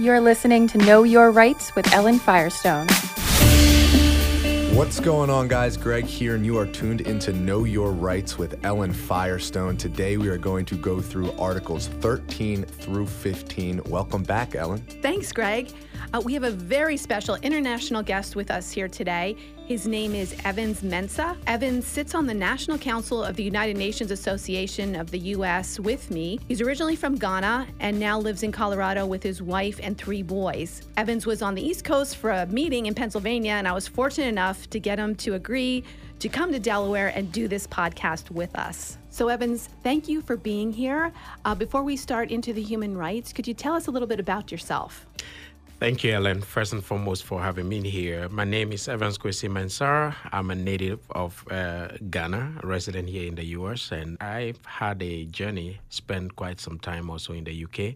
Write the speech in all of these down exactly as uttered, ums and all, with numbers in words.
You're listening to Know Your Rights with Ellen Firestone. What's going on, guys? Greg here, and you are tuned into Know Your Rights with Ellen Firestone. Today, we are going to go through Articles thirteen through fifteen. Welcome back, Ellen. Thanks, Greg. Uh, we have a very special international guest with us here today. His name is Evans Mensah. Evans sits on the National Council of the United Nations Association of the U S with me. He's originally from Ghana and now lives in Colorado with his wife and three boys. Evans was on the East Coast for a meeting in Pennsylvania, and I was fortunate enough to get him to agree to come to Delaware and do this podcast with us. So Evans, thank you for being here. Uh, before we start into the human rights, could you tell us a little bit about yourself? Thank you, Ellen, first and foremost, for having me here. My name is Evans Kwesi Mensah. I'm a native of uh, Ghana, a resident here in the U S, and I've had a journey, spent quite some time also in the U K,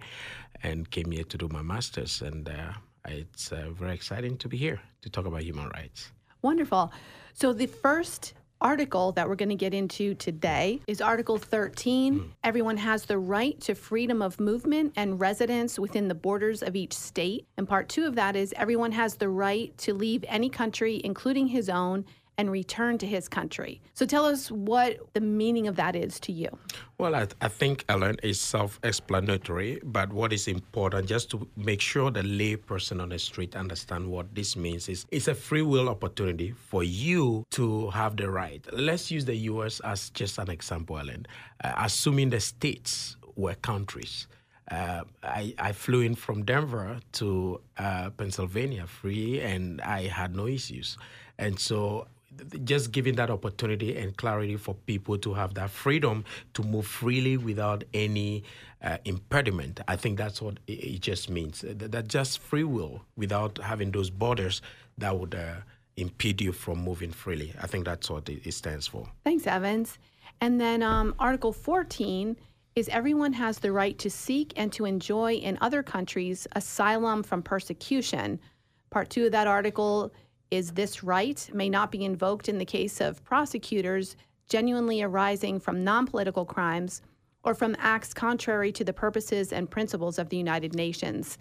and came here to do my master's, and uh, it's uh, very exciting to be here to talk about human rights. Wonderful. So the first article that we're going to get into today is Article thirteen. Mm. Everyone has the right to freedom of movement and residence within the borders of each state. And part two of that is everyone has the right to leave any country, including his own, and return to his country. So tell us what the meaning of that is to you. Well, I, th- I think, Ellen, is self-explanatory, but what is important, just to make sure the lay person on the street understand what this means, is it's a free will opportunity for you to have the right. Let's use the U S as just an example, Ellen. Uh, assuming the states were countries, Uh, I, I flew in from Denver to uh, Pennsylvania free, and I had no issues. And so th- just giving that opportunity and clarity for people to have that freedom to move freely without any uh, impediment, I think that's what it, it just means. That, that just free will without having those borders that would uh, impede you from moving freely. I think that's what it, it stands for. Thanks, Evans. And then um, Article fourteen is everyone has the right to seek and to enjoy in other countries asylum from persecution. Part two of that article is this right may not be invoked in the case of prosecutors genuinely arising from non-political crimes or from acts contrary to the purposes and principles of the United Nations.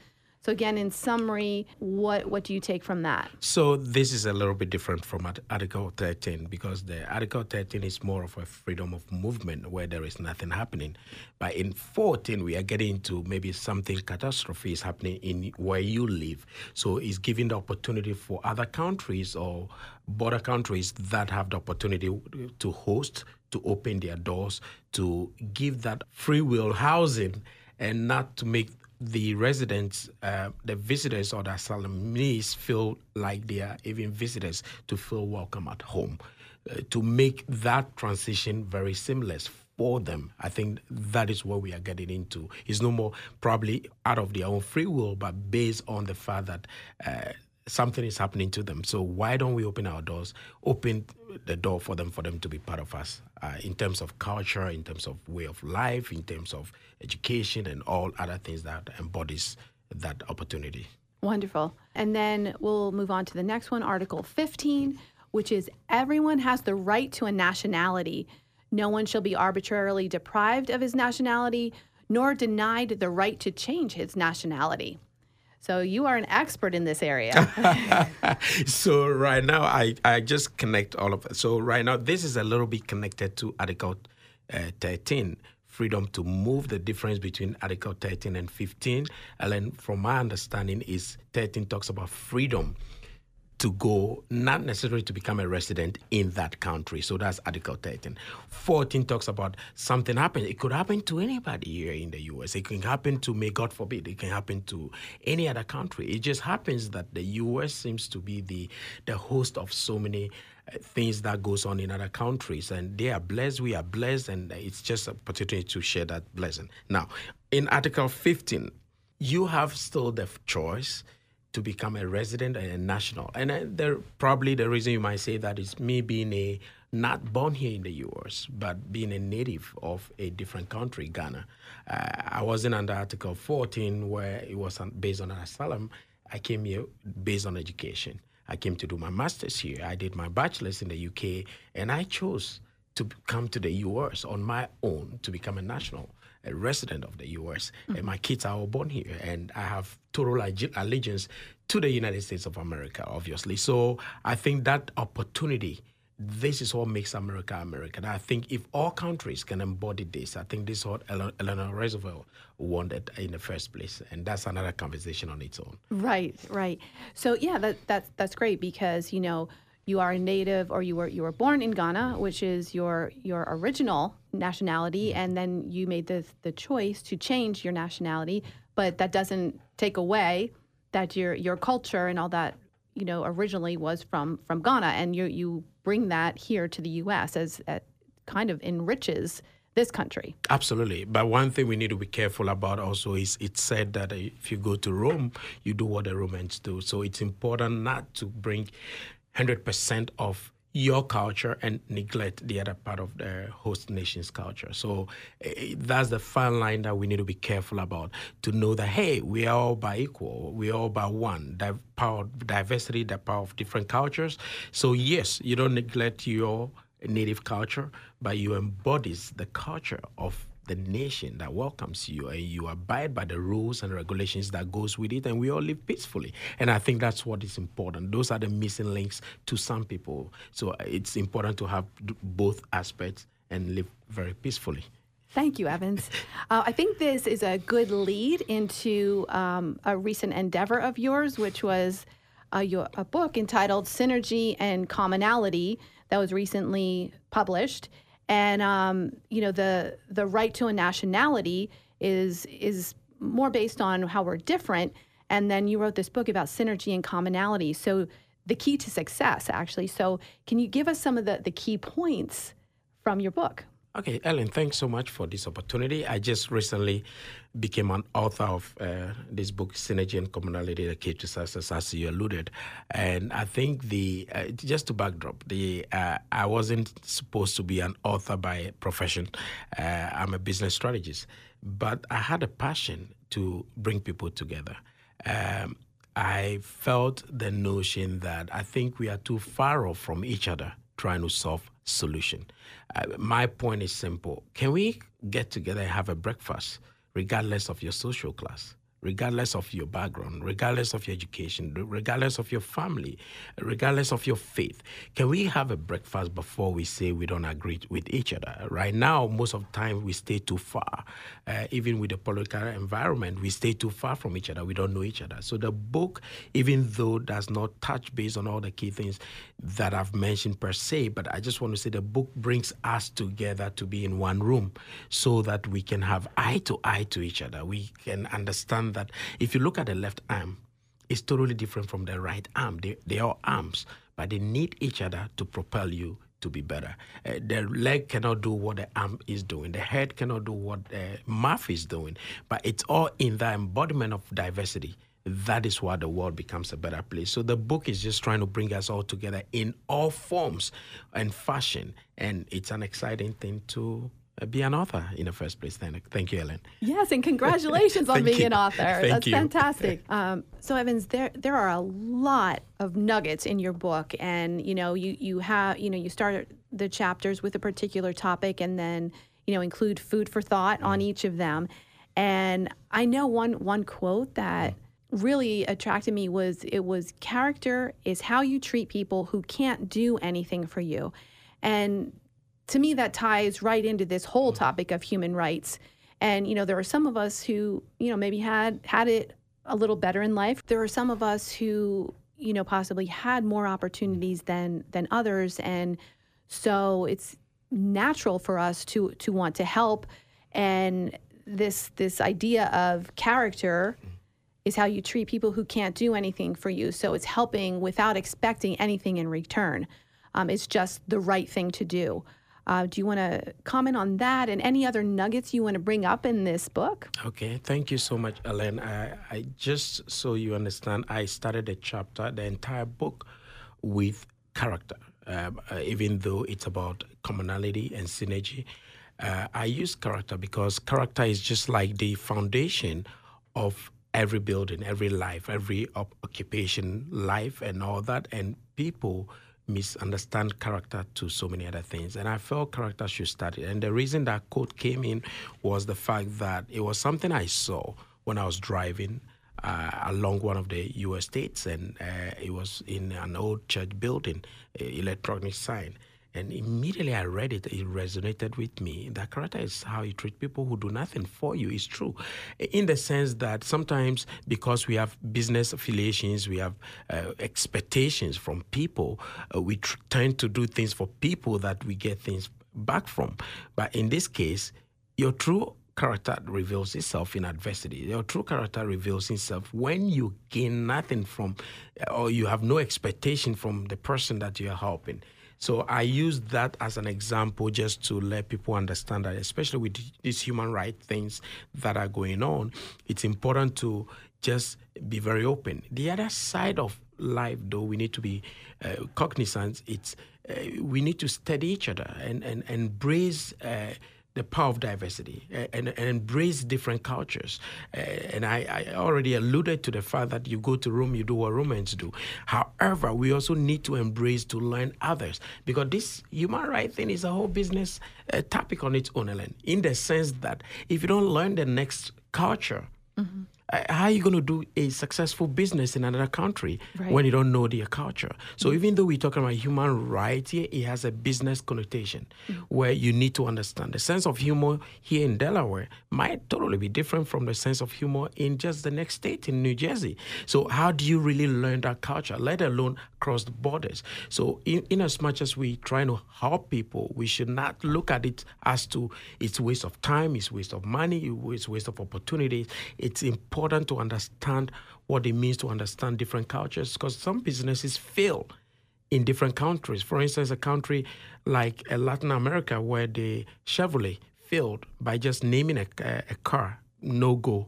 So again, in summary, what, what do you take from that? So this is a little bit different from Article thirteen, because the Article thirteen is more of a freedom of movement where there is nothing happening. But in fourteen, we are getting into maybe something catastrophe is happening in where you live. So it's giving the opportunity for other countries or border countries that have the opportunity to host, to open their doors, to give that free will housing and not to make the residents, uh, the visitors or the asylees feel like they are even visitors, to feel welcome at home, uh, to make that transition very seamless for them. I think that is what we are getting into. It's no more probably out of their own free will, but based on the fact that uh, something is happening to them. So why don't we open our doors, open the door for them, for them to be part of us uh, in terms of culture, in terms of way of life, in terms of education and all other things that embodies that opportunity. Wonderful. And then we'll move on to the next one, Article fifteen, which is everyone has the right to a nationality. No one shall be arbitrarily deprived of his nationality, nor denied the right to change his nationality. So you are an expert in this area. So right now, I, I just connect all of it. So right now, this is a little bit connected to Article uh, thirteen, freedom to move. The difference between Article thirteen and fifteen, Ellen, from my understanding, is thirteen talks about freedom to go, not necessarily to become a resident in that country. So that's Article thirteen. fourteen talks about something happens. It could happen to anybody here in the U S. It can happen to, may God forbid, it can happen to any other country. It just happens that the U S seems to be the, the host of so many uh, things that goes on in other countries. And they are blessed, we are blessed, and it's just an opportunity to share that blessing. Now, in Article fifteen, you have still the choice to become a resident and a national. And there, probably the reason you might say that is me being a, not born here in the U S, but being a native of a different country, Ghana. Uh, I wasn't under Article fourteen where it was based on an asylum. I came here based on education. I came to do my master's here. I did my bachelor's in the U K, and I chose to come to the U S on my own to become a national. a resident of the U S, mm-hmm. and my kids are all born here, and I have total allegiance to the United States of America, obviously. So I think that opportunity, this is what makes America American. I think if all countries can embody this, I think this is what Eleanor Roosevelt wanted in the first place, and that's another conversation on its own. Right, right. So yeah, that, that that's great because, you know, you are a native, or you were you were born in Ghana, which is your your original nationality, and then you made the the choice to change your nationality, but that doesn't take away that your your culture and all that, you know, originally was from from Ghana, and you you bring that here to the U S as uh, kind of enriches this country. Absolutely. But one thing we need to be careful about also is it's said that if you go to Rome, you do what the Romans do. So it's important not to bring one hundred percent of your culture and neglect the other part of the host nation's culture. So uh, that's the fine line that we need to be careful about, to know that, hey, we are all by equal. We are all by one. The power of diversity, the power of different cultures. So yes, you don't neglect your native culture, but you embody the culture of the nation that welcomes you, and you abide by the rules and regulations that goes with it, and we all live peacefully. And I think that's what is important. Those are the missing links to some people. So it's important to have both aspects and live very peacefully. Thank you, Evans. uh, I think this is a good lead into um, a recent endeavor of yours, which was uh, your, a book entitled Synergy and Commonality that was recently published. And, um, you know, the the right to a nationality is is more based on how we're different. And then you wrote this book about synergy and commonality. So the key to success, actually. So can you give us some of the, the key points from your book? Okay, Ellen, thanks so much for this opportunity. I just recently became an author of uh, this book, Synergy and Commonality, The Key to Success, as you alluded. And I think the, uh, just to backdrop, the uh, I wasn't supposed to be an author by profession. Uh, I'm a business strategist. But I had a passion to bring people together. Um, I felt the notion that I think we are too far off from each other trying to solve solution. Uh, my point is simple. Can we get together and have a breakfast, regardless of your social class, regardless of your background, regardless of your education, regardless of your family, regardless of your faith? Can we have a breakfast before we say we don't agree with each other? Right now, most of the time, we stay too far. Uh, even with the political environment, we stay too far from each other. We don't know each other. So the book, even though does not touch based on all the key things that I've mentioned per se, but I just want to say the book brings us together to be in one room so that we can have eye to eye to each other. We can understand that if you look at the left arm, it's totally different from the right arm. They, they are arms, but they need each other to propel you to be better. Uh, the leg cannot do what the arm is doing. The head cannot do what the mouth is doing. But it's all in the embodiment of diversity. That is why the world becomes a better place. So the book is just trying to bring us all together in all forms and fashion. And it's an exciting thing to be an author in the first place. Thank you, Ellen. Yes, and congratulations on being you. an author. Thank That's you. fantastic. Um, so, Evans, there there are a lot of nuggets in your book, and you know, you you have you know, you start the chapters with a particular topic, and then you know, include food for thought mm. on each of them. And I know one one quote that mm. really attracted me was, it was, "Character is how you treat people who can't do anything for you," and to me, that ties right into this whole topic of human rights. And, you know, there are some of us who, you know, maybe had had it a little better in life. There are some of us who, you know, possibly had more opportunities than than others. And so it's natural for us to to want to help. And this this idea of character is how you treat people who can't do anything for you. So it's helping without expecting anything in return. Um, it's just the right thing to do. Uh, do you want to comment on that and any other nuggets you want to bring up in this book? Okay. Thank you so much, Ellen. I, I just so you understand, I started the chapter, the entire book, with character, uh, even though it's about commonality and synergy. Uh, I use character because character is just like the foundation of every building, every life, every occupation, life and all that. And people misunderstand character to so many other things. And I felt character should start it. And the reason that quote came in was the fact that it was something I saw when I was driving Uh, along one of the U S states, and uh, it was in an old church building, uh, electronic sign. And immediately I read it, it resonated with me. That character is how you treat people who do nothing for you. It's true. In the sense that sometimes because we have business affiliations, we have uh, expectations from people, uh, we tr- tend to do things for people that we get things back from. But in this case, your true character reveals itself in adversity. Your true character reveals itself when you gain nothing from, or you have no expectation from the person that you're helping. So I use that as an example just to let people understand that, especially with these human rights things that are going on, it's important to just be very open. The other side of life, though, we need to be uh, cognizant. It's uh, we need to study each other and, and, and embrace uh, the power of diversity uh, and, and embrace different cultures. Uh, and I, I already alluded to the fact that you go to Rome, you do what Romans do. However, we also need to embrace to learn others, because this human rights thing is a whole business uh, topic on its own, Ellen, in the sense that if you don't learn the next culture, mm-hmm. how are you going to do a successful business in another country right. when you don't know their culture? So mm-hmm. even though we're talking about human rights here, it has a business connotation mm-hmm. where you need to understand. The sense of humor here in Delaware might totally be different from the sense of humor in just the next state in New Jersey. So how do you really learn that culture, let alone cross the borders? So in, in as much as we're trying to help people, we should not look at it as to it's a waste of time, it's a waste of money, it's a waste of opportunities. It's important important to understand what it means to understand different cultures, because some businesses fail in different countries. For instance, a country like Latin America where the Chevrolet failed by just naming a, a car no-go,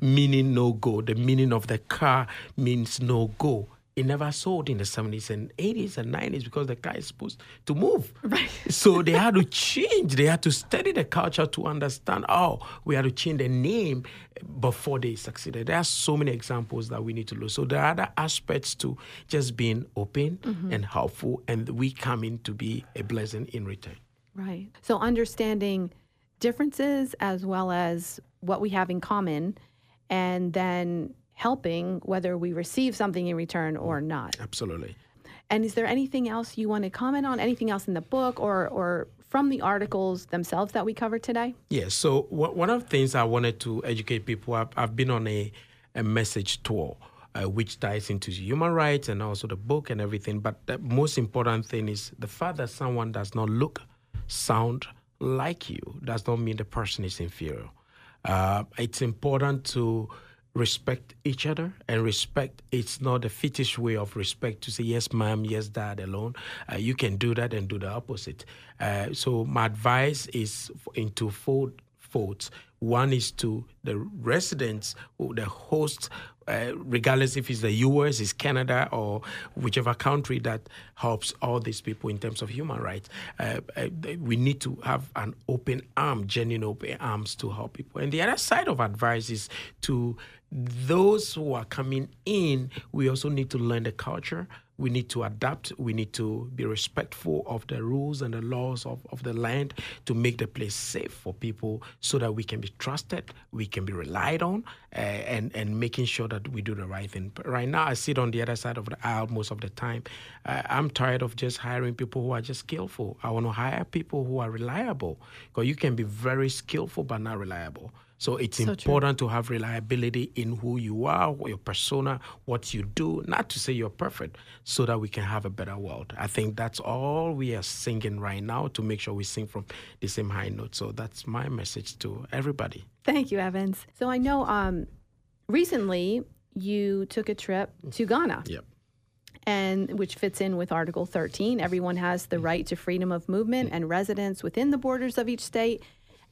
meaning no-go. The meaning of the car means no-go. It never sold in the seventies and eighties and nineties because the car is supposed to move. Right. So they had to change. They had to study the culture to understand, oh, we had to change the name before they succeeded. There are so many examples that we need to look. So there are other aspects to just being open mm-hmm. and helpful, and we come in to be a blessing in return. Right. So understanding differences as well as what we have in common, and then helping whether we receive something in return or not. Absolutely. And is there anything else you want to comment on? Anything else in the book or, or from the articles themselves that we covered today? Yes. Yeah, so w- one of the things I wanted to educate people, I've, I've been on a, a message tour, uh, which ties into human rights and also the book and everything. But the most important thing is the fact that someone does not look, sound like you does not mean the person is inferior. Uh, it's important to respect each other, and respect, it's not a fetish way of respect to say, yes, ma'am, yes, dad alone. Uh, you can do that and do the opposite. Uh, so my advice is into four folds. One is to the residents, the hosts, uh, regardless if it's the U S, it's Canada, or whichever country that helps all these people in terms of human rights. Uh, uh, we need to have an open arm, genuine open arms to help people. And the other side of advice is to those who are coming in, we also need to learn the culture. We need to adapt. We need to be respectful of the rules and the laws of, of the land to make the place safe for people so that we can be trusted, we can be relied on, uh, and, and making sure that we do the right thing. But right now, I sit on the other side of the aisle most of the time. Uh, I'm tired of just hiring people who are just skillful. I want to hire people who are reliable, because you can be very skillful but not reliable. So it's so important true. to have reliability in who you are, your persona, what you do, not to say you're perfect, so that we can have a better world. I think that's all we are singing right now, to make sure we sing from the same high note. So that's my message to everybody. Thank you, Evans. So I know um, recently you took a trip to Ghana, yep. and which fits in with Article thirteen. Everyone has the right to freedom of movement and residence within the borders of each state.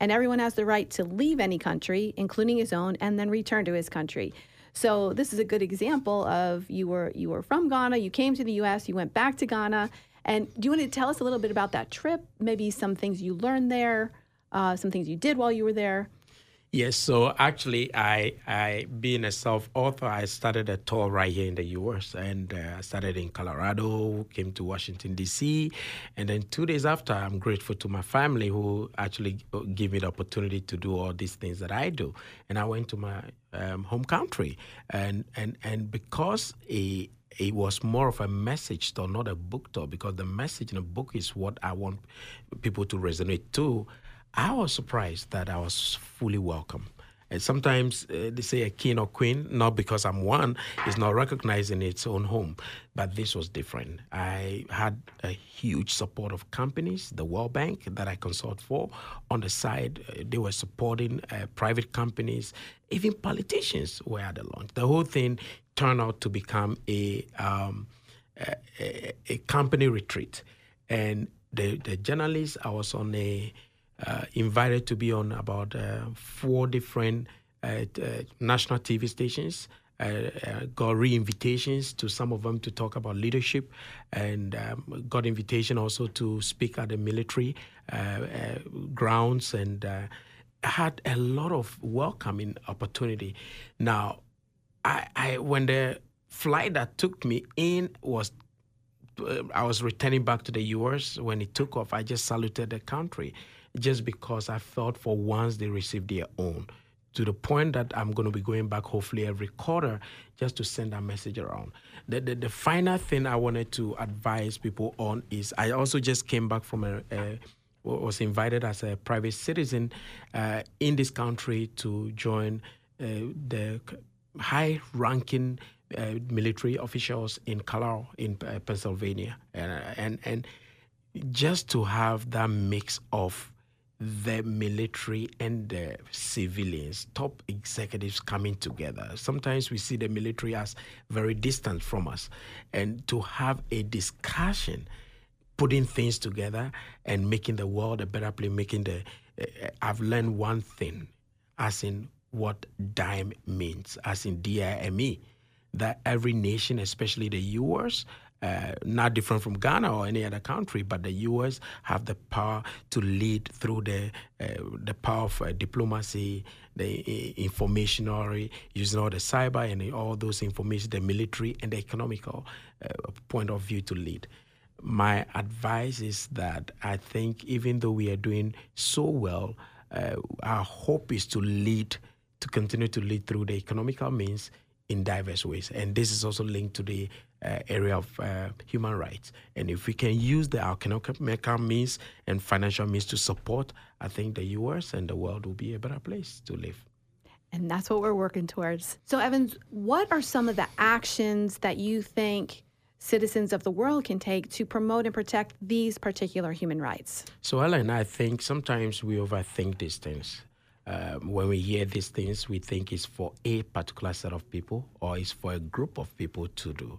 And everyone has the right to leave any country, including his own, and then return to his country. So this is a good example of you were you were from Ghana, you came to the U S, you went back to Ghana. And do you want to tell us a little bit about that trip? Maybe some things you learned there, uh, some things you did while you were there? Yes, so actually, I, I being a self-author, I started a tour right here in the U S and I uh, started in Colorado, came to Washington, D C, and then two days after, I'm grateful to my family who actually gave me the opportunity to do all these things that I do. And I went to my um, home country, and and, and because a it was more of a message tour, not a book tour, because the message in a book is what I want people to resonate to. I was surprised that I was fully welcome. And sometimes uh, they say a king or queen, not because I'm one, is not recognized in its own home. But this was different. I had a huge support of companies, the World Bank that I consult for. On the side, uh, they were supporting uh, private companies. Even politicians were at the launch. The whole thing turned out to become a, um, a, a, a company retreat. And the, the journalists, I was on a... Uh, invited to be on about uh, four different uh, uh, national T V stations, uh, uh, got re-invitations to some of them to talk about leadership, and um, got invitation also to speak at the military uh, uh, grounds, and uh, had a lot of welcoming opportunity. Now, I, I when the flight that took me in was uh, I was returning back to the U S when it took off, I just saluted the country, just because I felt for once they received their own, to the point that I'm going to be going back hopefully every quarter just to send that message around. The, the, the final thing I wanted to advise people on is I also just came back from a, a was invited as a private citizen uh, in this country to join uh, the high-ranking uh, military officials in Cairo, in uh, Pennsylvania, and and and just to have that mix of the military and the civilians, top executives coming together. Sometimes we see the military as very distant from us. And to have a discussion, putting things together and making the world a better place, making the... Uh, I've learned one thing, as in what DIME means, as in D I M E, that every nation, especially the U S, Uh, not different from Ghana or any other country, but the U S have the power to lead through the uh, the power of uh, diplomacy, the uh, informationary, using all the cyber and all those information, the military and the economical uh, point of view to lead. My advice is that I think even though we are doing so well, uh, our hope is to lead, to continue to lead through the economical means in diverse ways. And this is also linked to the Uh, area of uh, human rights. And if we can use the economic means and financial means to support, I think the U S and the world will be a better place to live. And that's what we're working towards. So Evans, what are some of the actions that you think citizens of the world can take to promote and protect these particular human rights? So Ellen, I think sometimes we overthink these things. Uh, when we hear these things, we think it's for a particular set of people or it's for a group of people to do.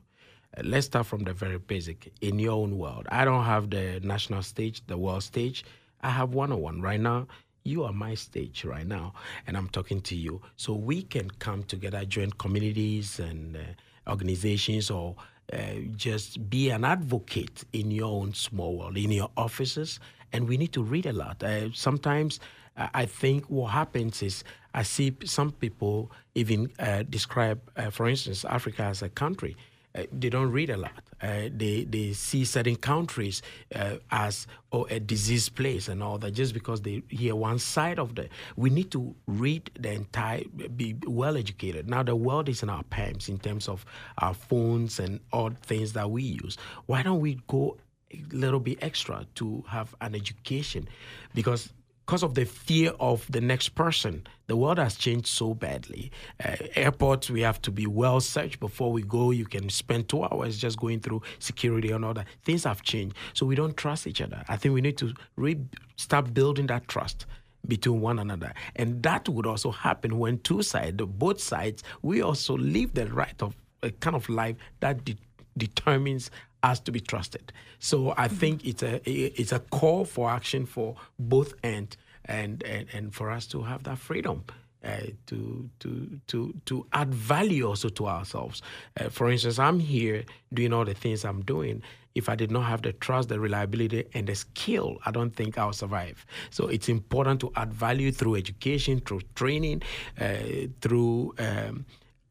Let's start from the very basic, in your own world. I don't have the national stage, the world stage. I have one oh one right now. You are my stage right now, and I'm talking to you. So we can come together, join communities and uh, organizations, or uh, just be an advocate in your own small world, in your offices. And we need to read a lot. Uh, sometimes uh, I think what happens is I see some people even uh, describe, uh, for instance, Africa as a country. Uh, they don't read a lot. Uh, they they see certain countries uh, as oh, a diseased place and all that, just because they hear one side of the. We need to read the entire, be well educated. Now the world is in our palms in terms of our phones and all things that we use. Why don't we go a little bit extra to have an education? Because. Because of the fear of the next person, the world has changed so badly. Uh, airports, we have to be well searched before we go. You can spend two hours just going through security and all that. Things have changed, so we don't trust each other. I think we need to re- start building that trust between one another. And that would also happen when two sides, both sides, we also live the right of a kind of life that de- determines us to be trusted. So I think it's a it's a call for action for both ends, and, and, and for us to have that freedom uh, to to to to add value also to ourselves. Uh, for instance, I'm here doing all the things I'm doing. If I did not have the trust, the reliability, and the skill, I don't think I'll survive. So it's important to add value through education, through training, uh, through um,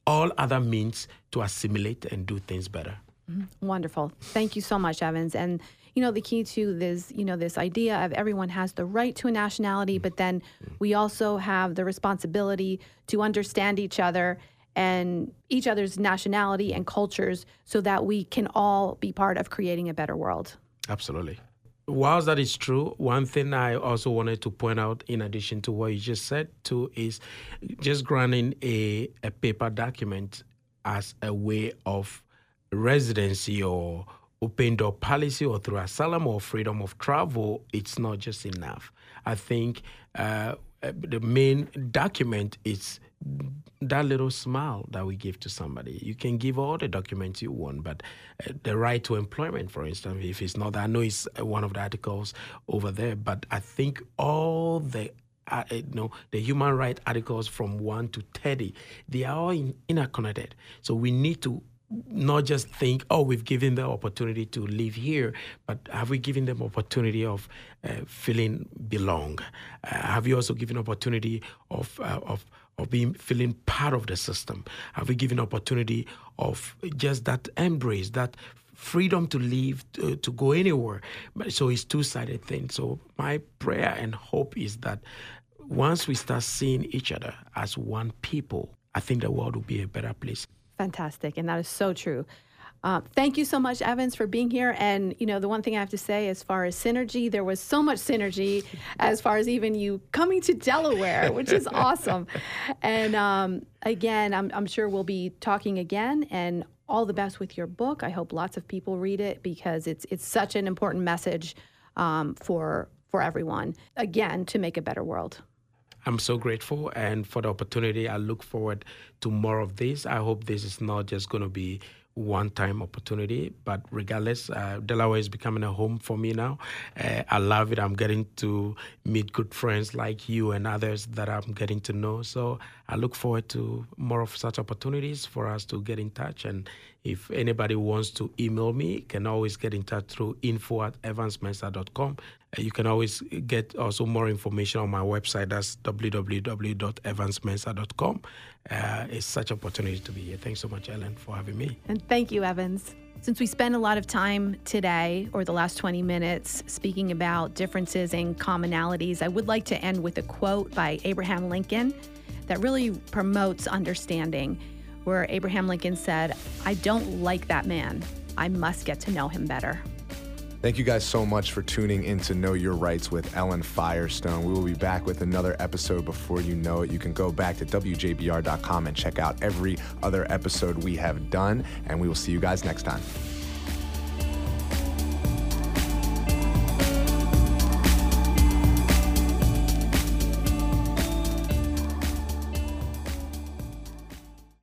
all other means to assimilate and do things better. Mm-hmm. Wonderful. Thank you so much, Evans. And you know, the key to this, you know, this idea of everyone has the right to a nationality, but then we also have the responsibility to understand each other and each other's nationality and cultures so that we can all be part of creating a better world. Absolutely. Whilst that is true, one thing I also wanted to point out in addition to what you just said too is just granting a, a paper document as a way of residency or open door policy or through asylum or freedom of travel, it's not just enough. I think uh, the main document is that little smile that we give to somebody. You can give all the documents you want, but uh, the right to employment, for instance, if it's not, I know it's one of the articles over there, but I think all the Uh, no, the human rights articles from one to thirty, they are all in, interconnected. So we need to not just think, oh, we've given them opportunity to live here, but have we given them opportunity of uh, feeling belong? Uh, have you also given opportunity of uh, of of being feeling part of the system? Have we given opportunity of just that embrace, that freedom to live, to, to go anywhere? So it's two-sided thing. So my prayer and hope is that once we start seeing each other as one people, I think the world will be a better place. Fantastic. And that is so true. Uh, thank you so much, Evans, for being here. And, you know, the one thing I have to say as far as synergy, there was so much synergy as far as even you coming to Delaware, which is awesome. And um, again, I'm, I'm sure we'll be talking again, and all the best with your book. I hope lots of people read it because it's it's such an important message um, for for everyone, again, to make a better world. I'm so grateful, and for the opportunity, I look forward to more of this. I hope this is not just going to be one-time opportunity, but regardless, uh, Delaware is becoming a home for me now. Uh, I love it. I'm getting to meet good friends like you and others that I'm getting to know. So I look forward to more of such opportunities for us to get in touch. And if anybody wants to email me, can always get in touch through info at evans mensah dot com. You can always get also more information on my website. That's w w w dot evans mensah dot com. Uh, it's such an opportunity to be here. Thanks so much, Ellen, for having me. And thank you, Evans. Since we spent a lot of time today, or the last twenty minutes, speaking about differences and commonalities, I would like to end with a quote by Abraham Lincoln that really promotes understanding, where Abraham Lincoln said, "I don't like that man. I must get to know him better." Thank you guys so much for tuning in to Know Your Rights with Ellen Firestone. We will be back with another episode before you know it. You can go back to w j b r dot com and check out every other episode we have done, and we will see you guys next time.